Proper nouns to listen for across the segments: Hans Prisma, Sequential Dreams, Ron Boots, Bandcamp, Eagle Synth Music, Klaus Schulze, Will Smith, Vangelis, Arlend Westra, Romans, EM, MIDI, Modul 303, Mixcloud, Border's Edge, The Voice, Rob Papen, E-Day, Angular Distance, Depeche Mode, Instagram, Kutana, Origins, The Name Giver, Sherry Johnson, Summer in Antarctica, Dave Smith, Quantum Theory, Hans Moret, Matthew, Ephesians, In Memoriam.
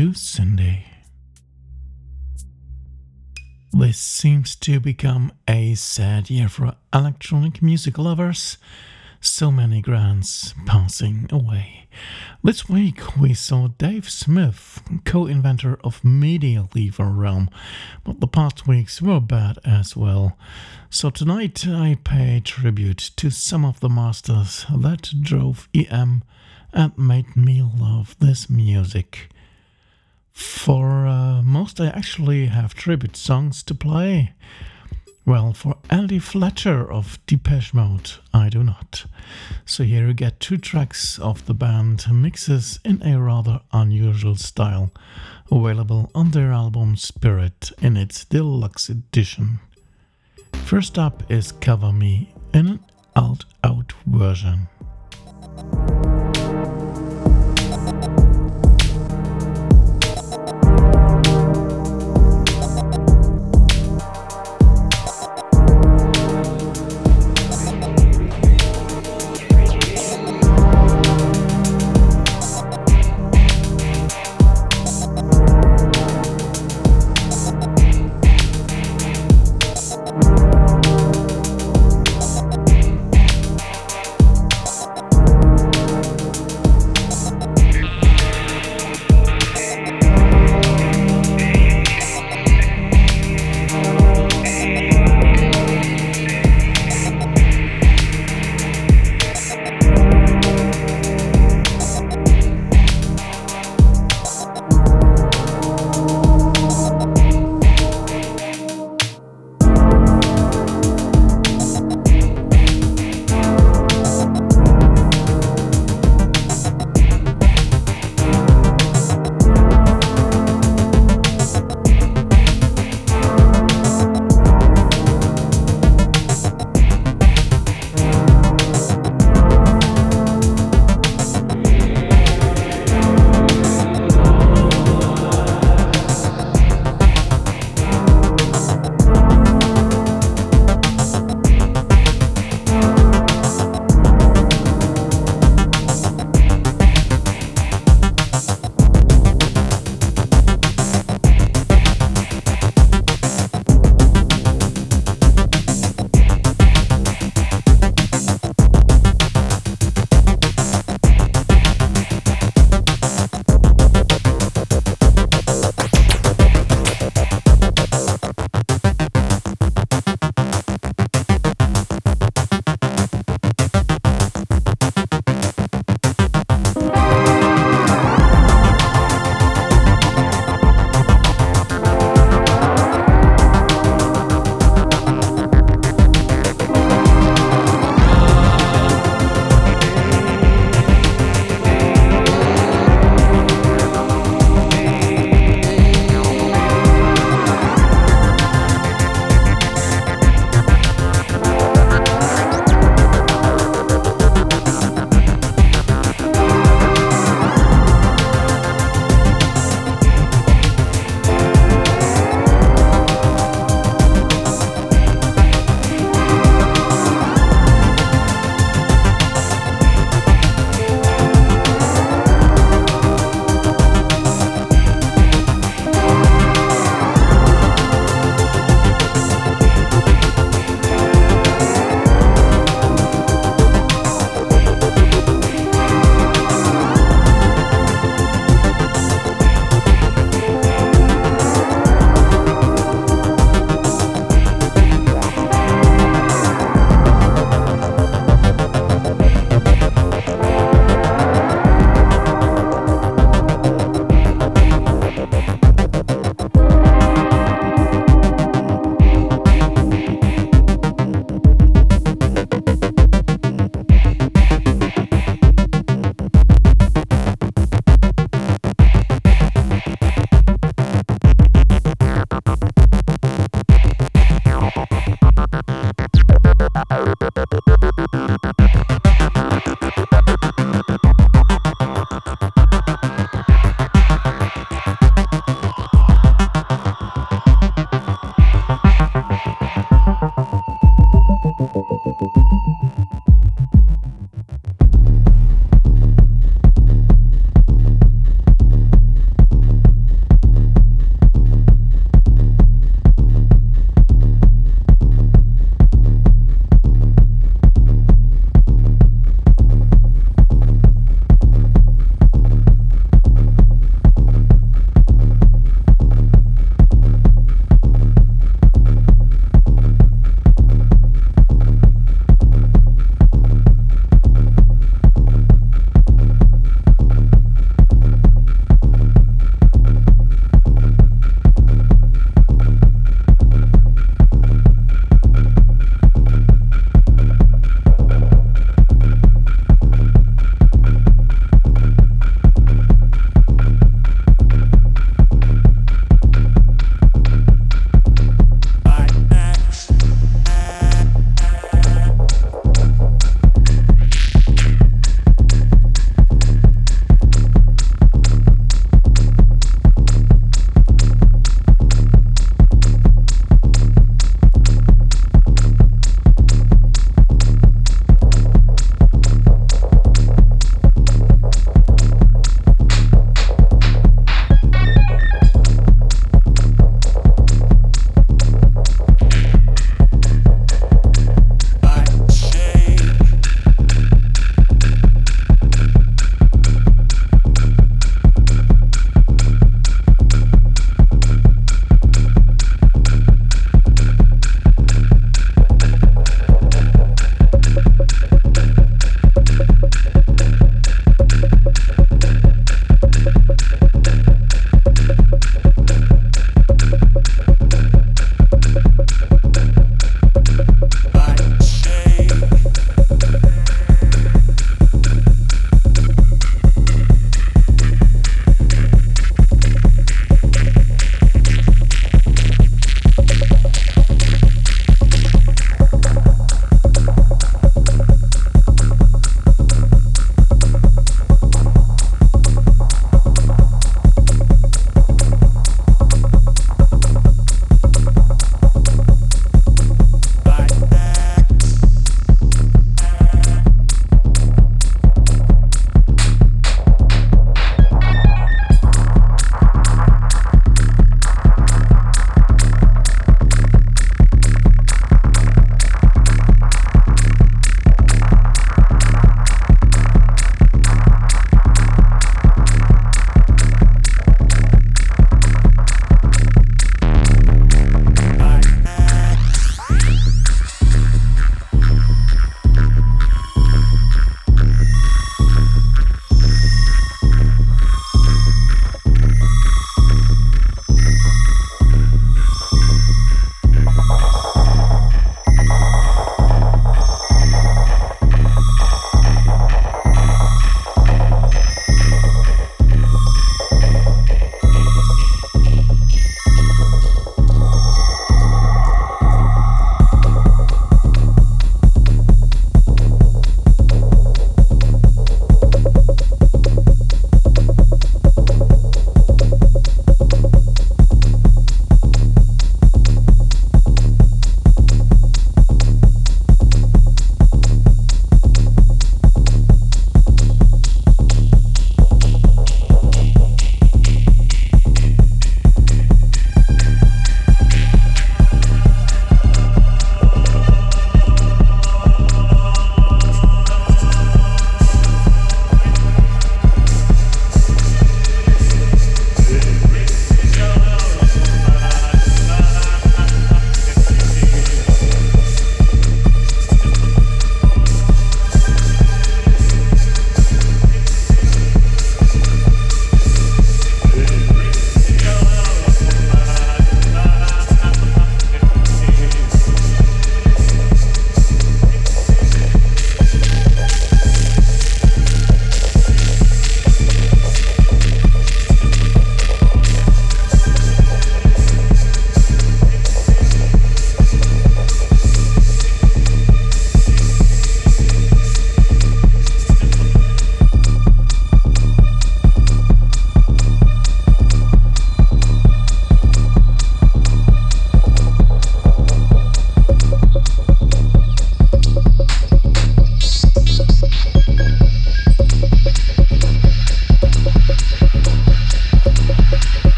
to Sunday. This seems to become a sad year for electronic music lovers. So many grands passing away. This week we saw Dave Smith, co-inventor of MIDI, leave our realm, but the past weeks were bad as well. So tonight I pay tribute to some of the masters that drove EM and made me love this music. For most I actually have tribute songs to play. Well, for Andy Fletcher of Depeche Mode, I do not. So here you get two tracks of the band, mixes in a rather unusual style, available on their album Spirit in its deluxe edition. First up is Cover Me in an alt-out version.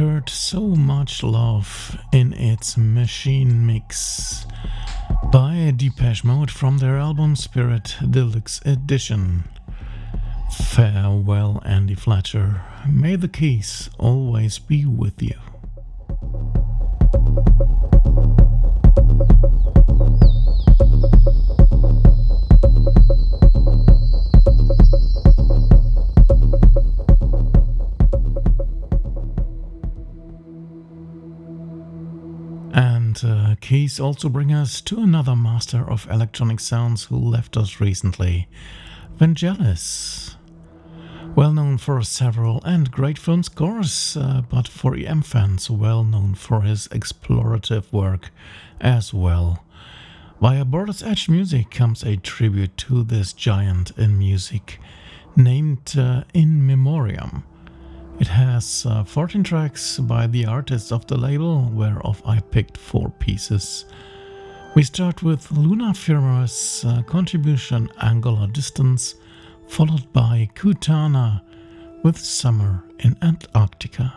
heard so much love in its Machine mix by Depeche Mode from their album Spirit Deluxe Edition. Farewell, Andy Fletcher. May the keys always be with you. Keys also bring us to another master of electronic sounds who left us recently, Vangelis. Well known for several and great film scores, but for EM fans well known for his explorative work as well. Via Border's Edge Music comes a tribute to this giant in music named In Memoriam. It has 14 tracks by the artists of the label, whereof I picked 4 pieces. We start with Luna Firma's contribution Angular Distance, followed by Kutana with Summer in Antarctica.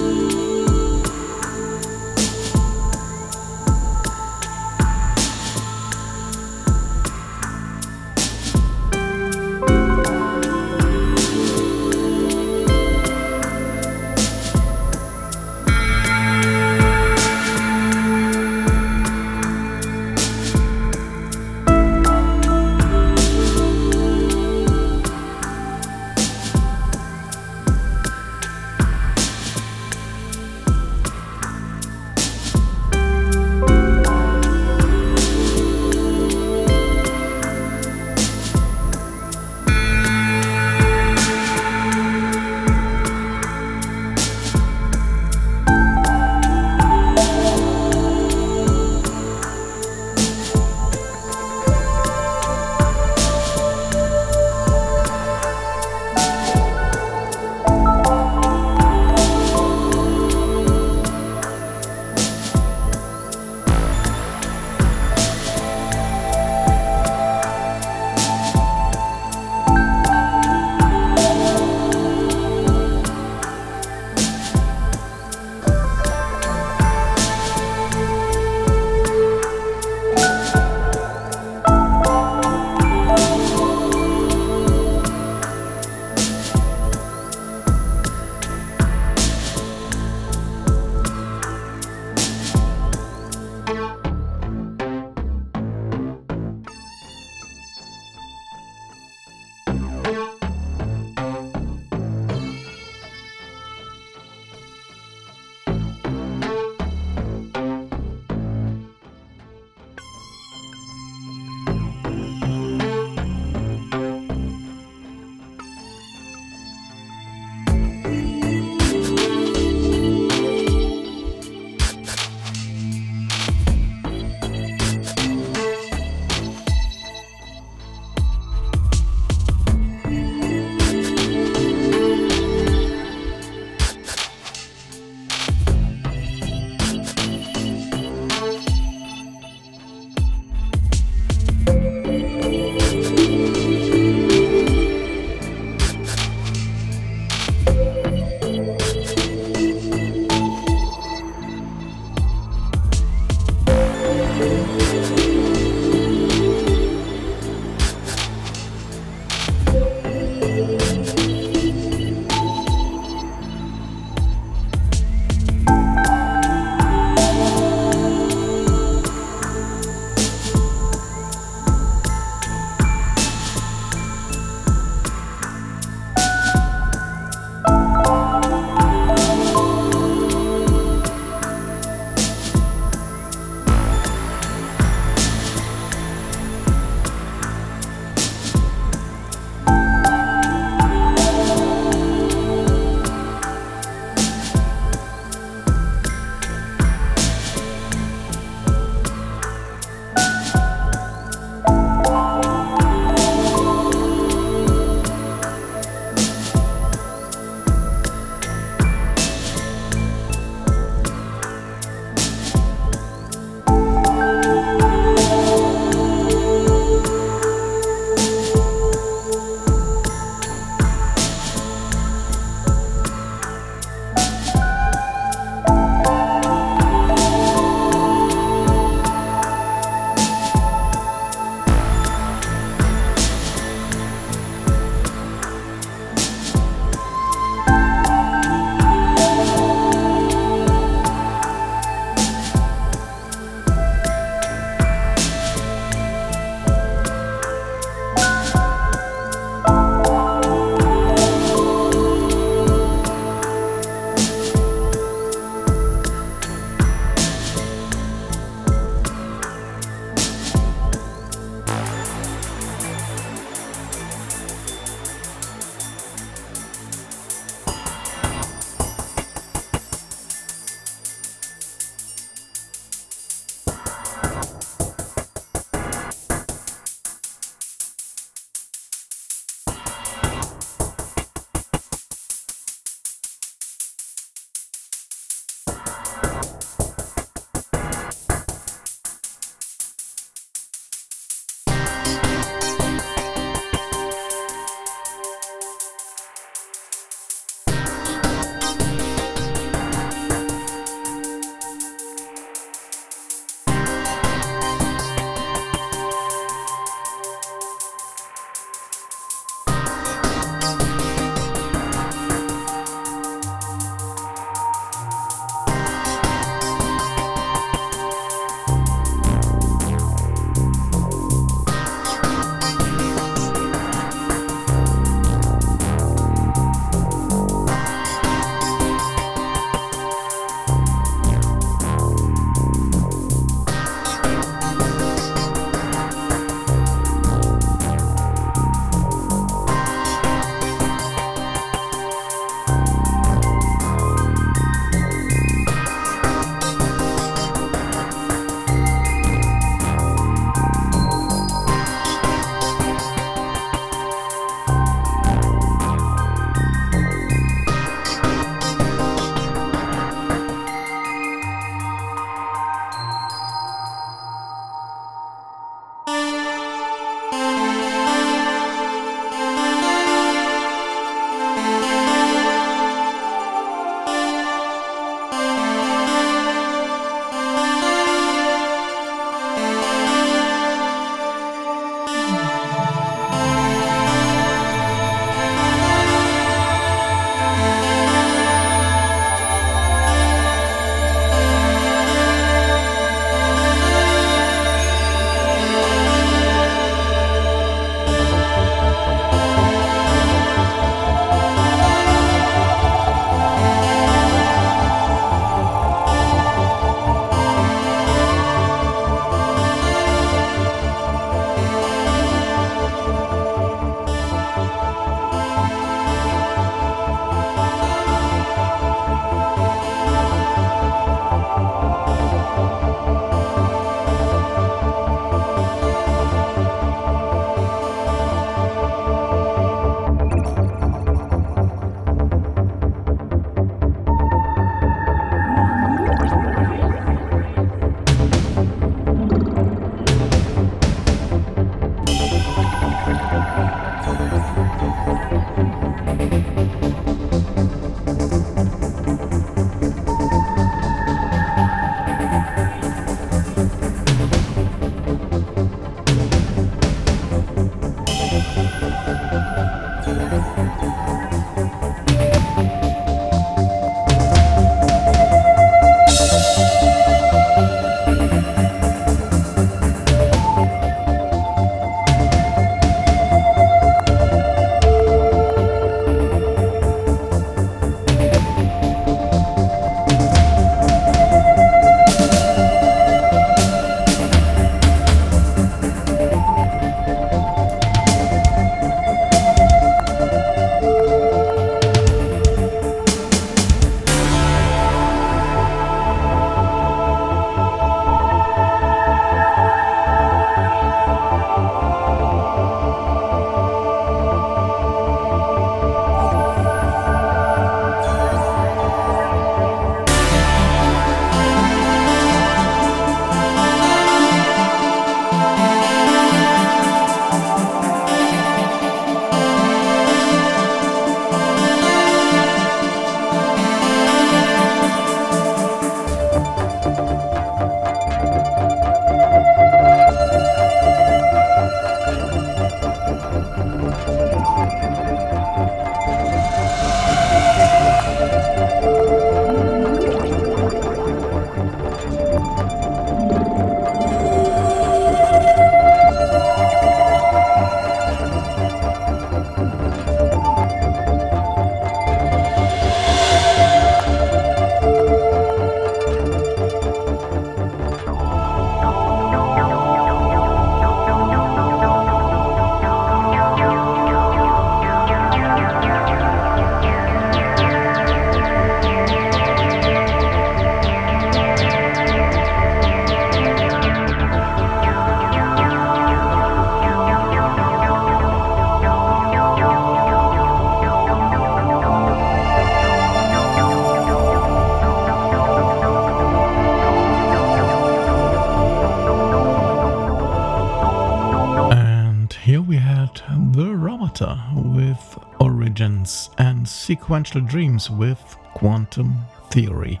with Origins and Sequential Dreams with Quantum Theory.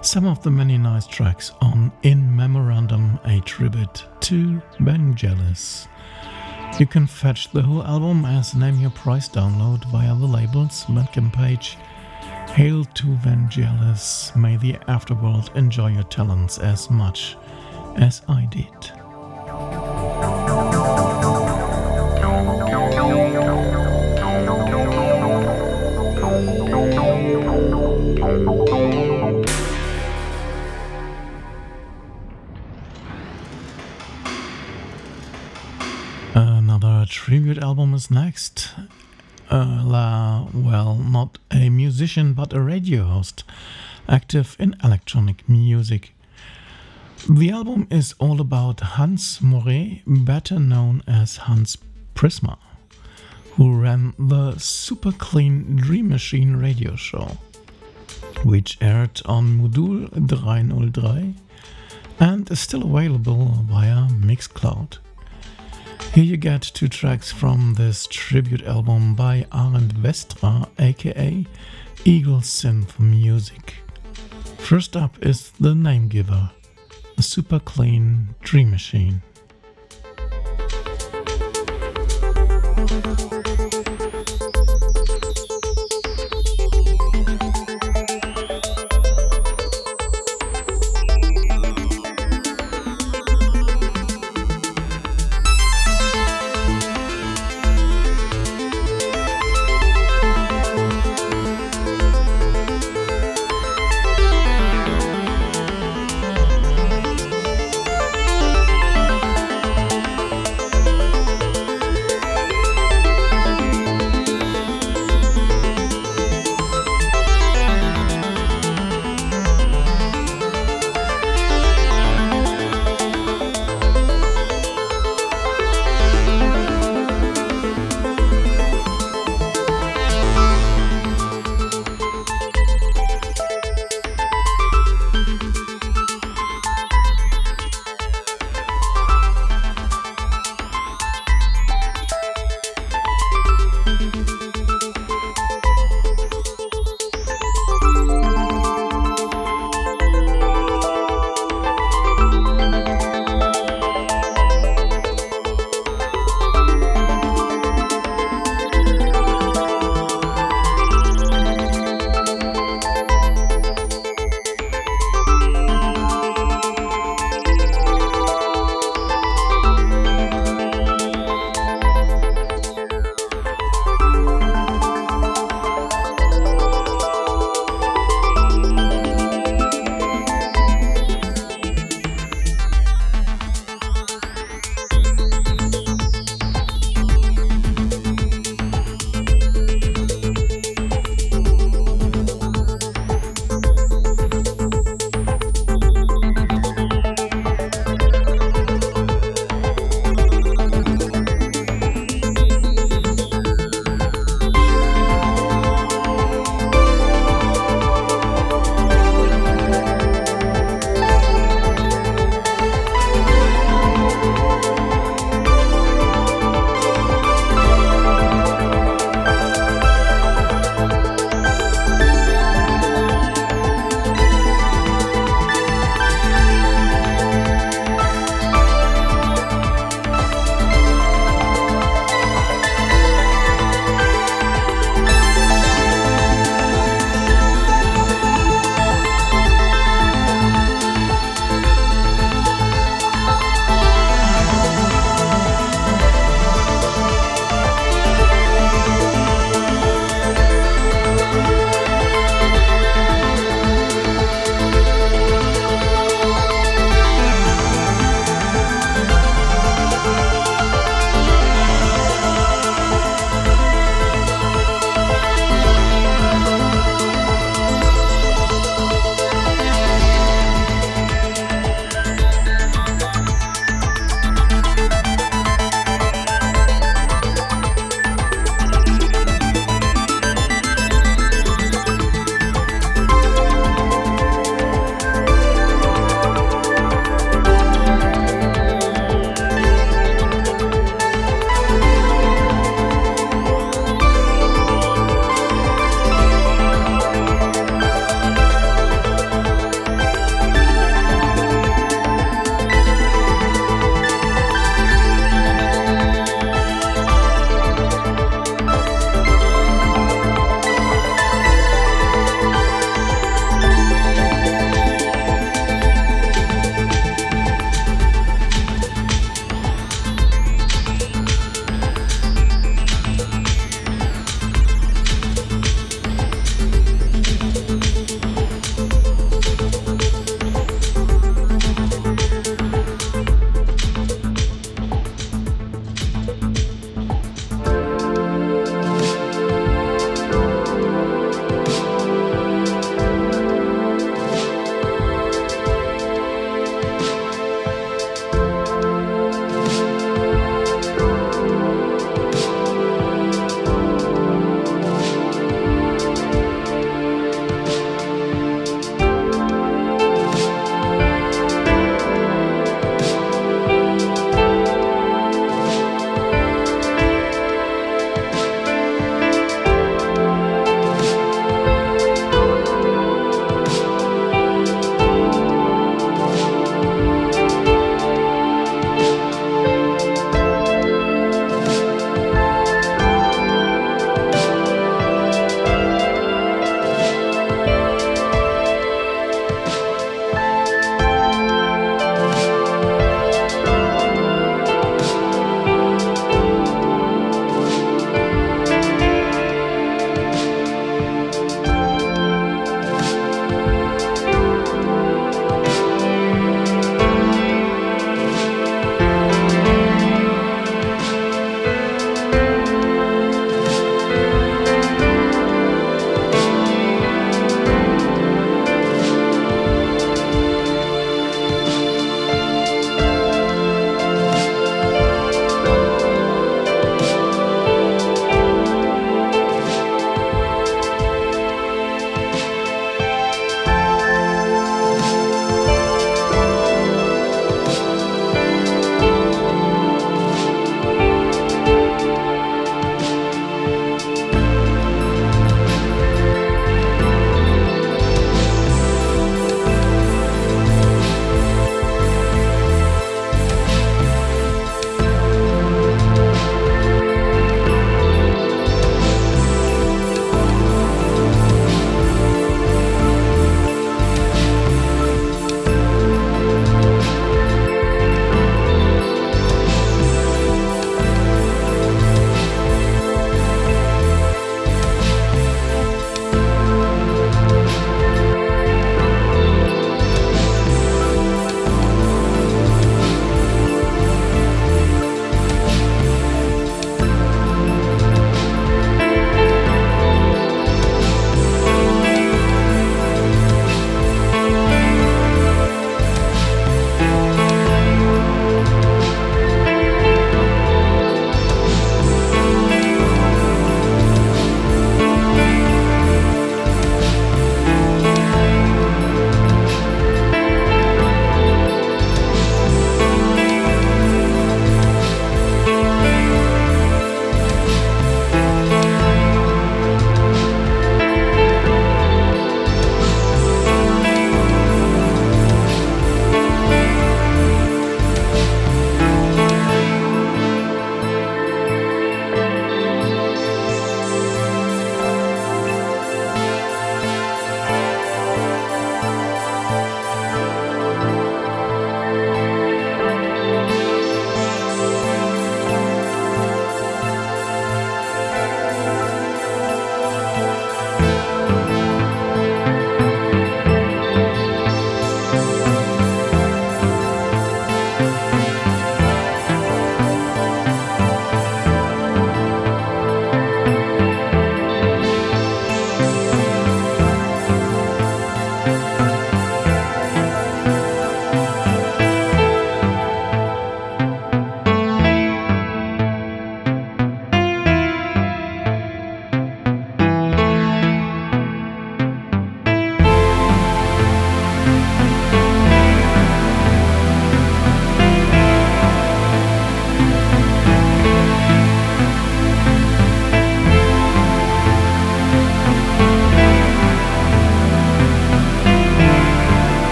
Some of the many nice tracks on In Memoriam, a tribute to Vangelis. You can fetch the whole album as Name Your Price download via the label's Bandcamp page. Hail to Vangelis. May the afterworld enjoy your talents as much as I did. Another tribute album is next. Not a musician but a radio host, active in electronic music. The album is all about Hans Moret, better known as Hans Prisma, who ran the Super Clean Dream Machine radio show, which aired on Modul 303 and is still available via Mixcloud. Here you get two tracks from this tribute album by Arlend Westra, aka Eagle Synth Music. First up is The Name Giver, a Super Clean Dream Machine.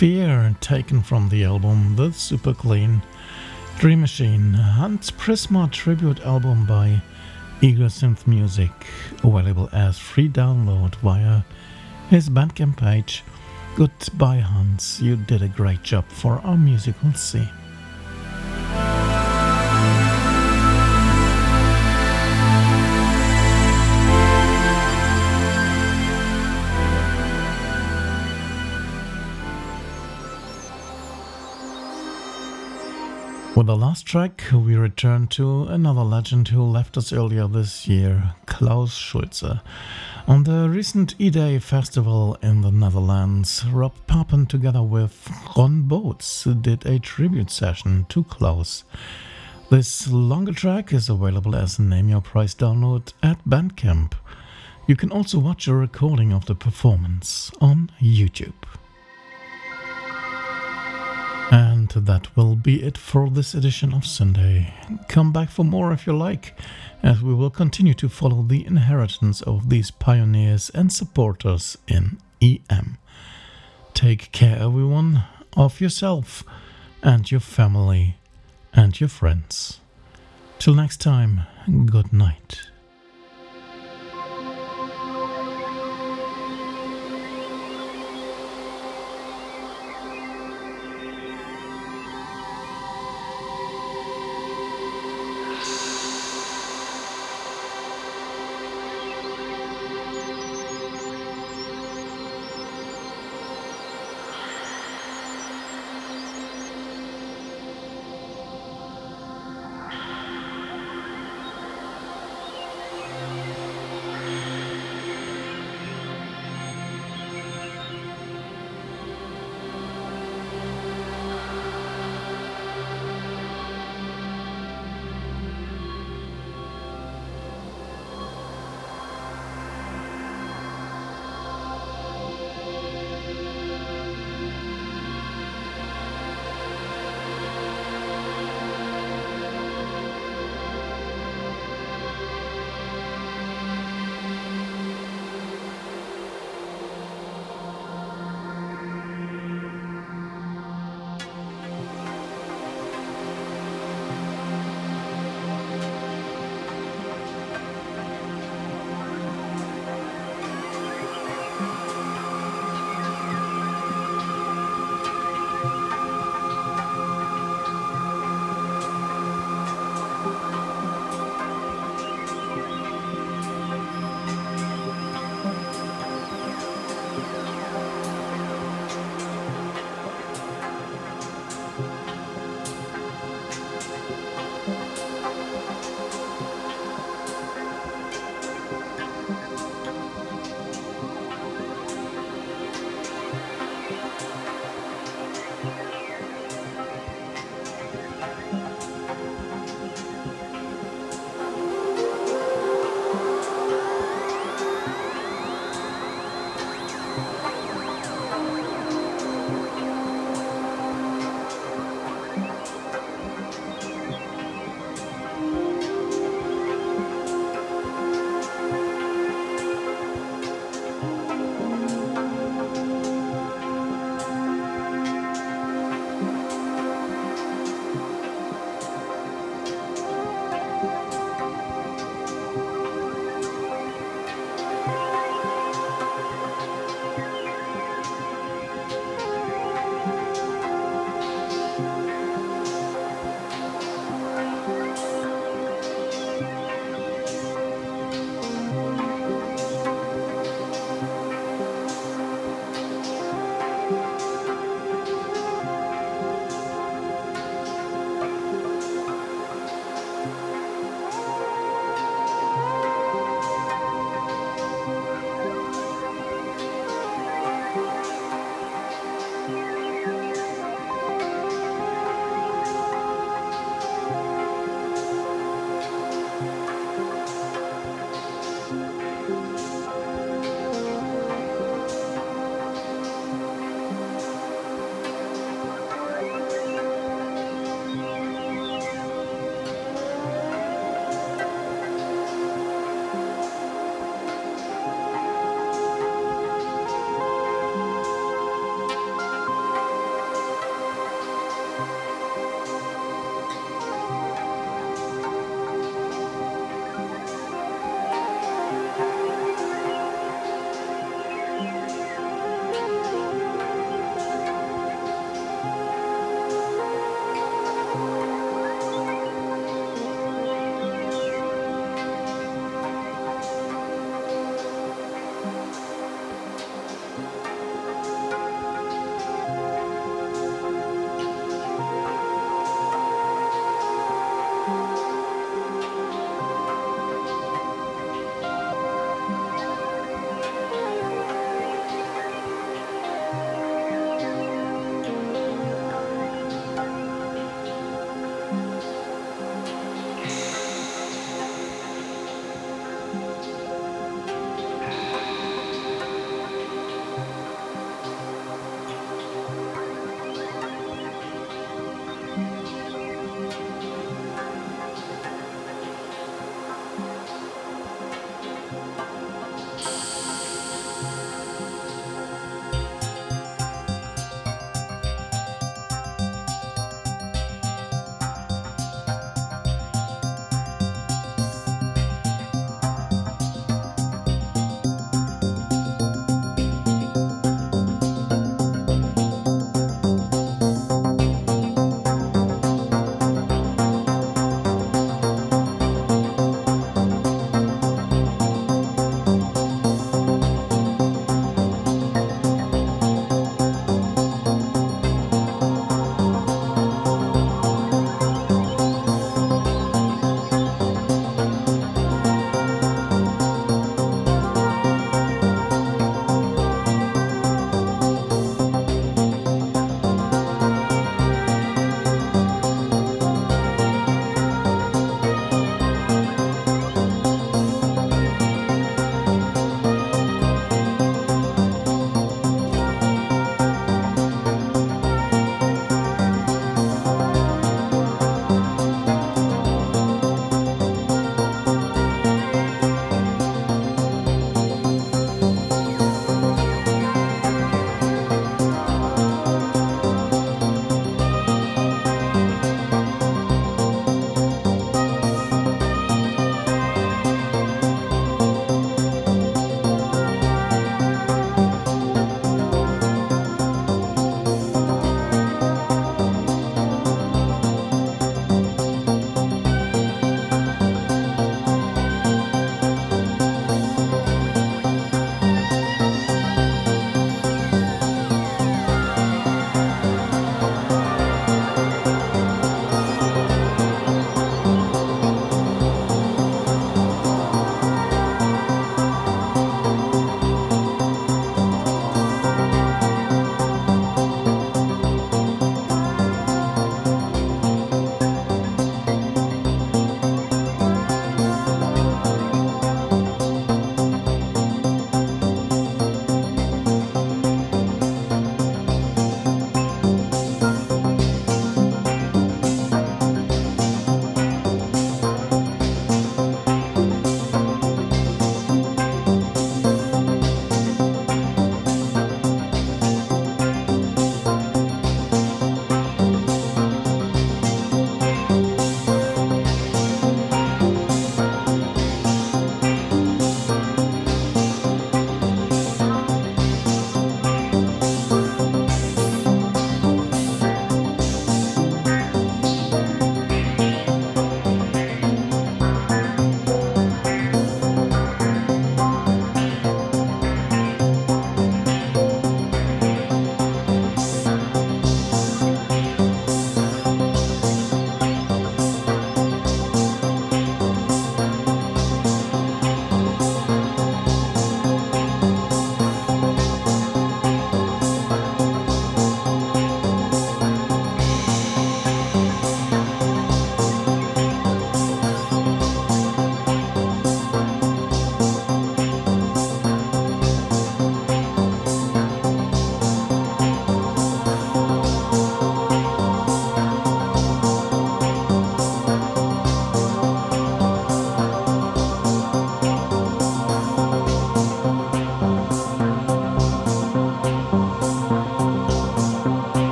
Fear, taken from the album The Super Clean Dream Machine, Hans Prisma tribute album by Eagle Synth Music, available as free download via his Bandcamp page. Goodbye Hans, you did a great job for our musical scene. With the last track, we return to another legend who left us earlier this year, Klaus Schulze. On the recent E-Day festival in the Netherlands, Rob Papen together with Ron Boots did a tribute session to Klaus. This longer track is available as a Name Your Price download at Bandcamp. You can also watch a recording of the performance on YouTube. And that will be it for this edition of Sunday. Come back for more if you like, as we will continue to follow the inheritance of these pioneers and supporters in EM. Take care, everyone, of yourself and your family and your friends. Till next time, good night.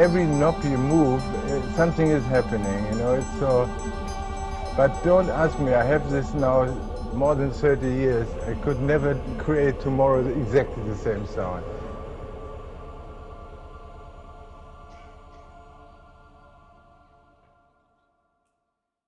every knob you move, something is happening, you know. So, but don't ask me, I have this now more than 30 years. I could never create tomorrow exactly the same sound.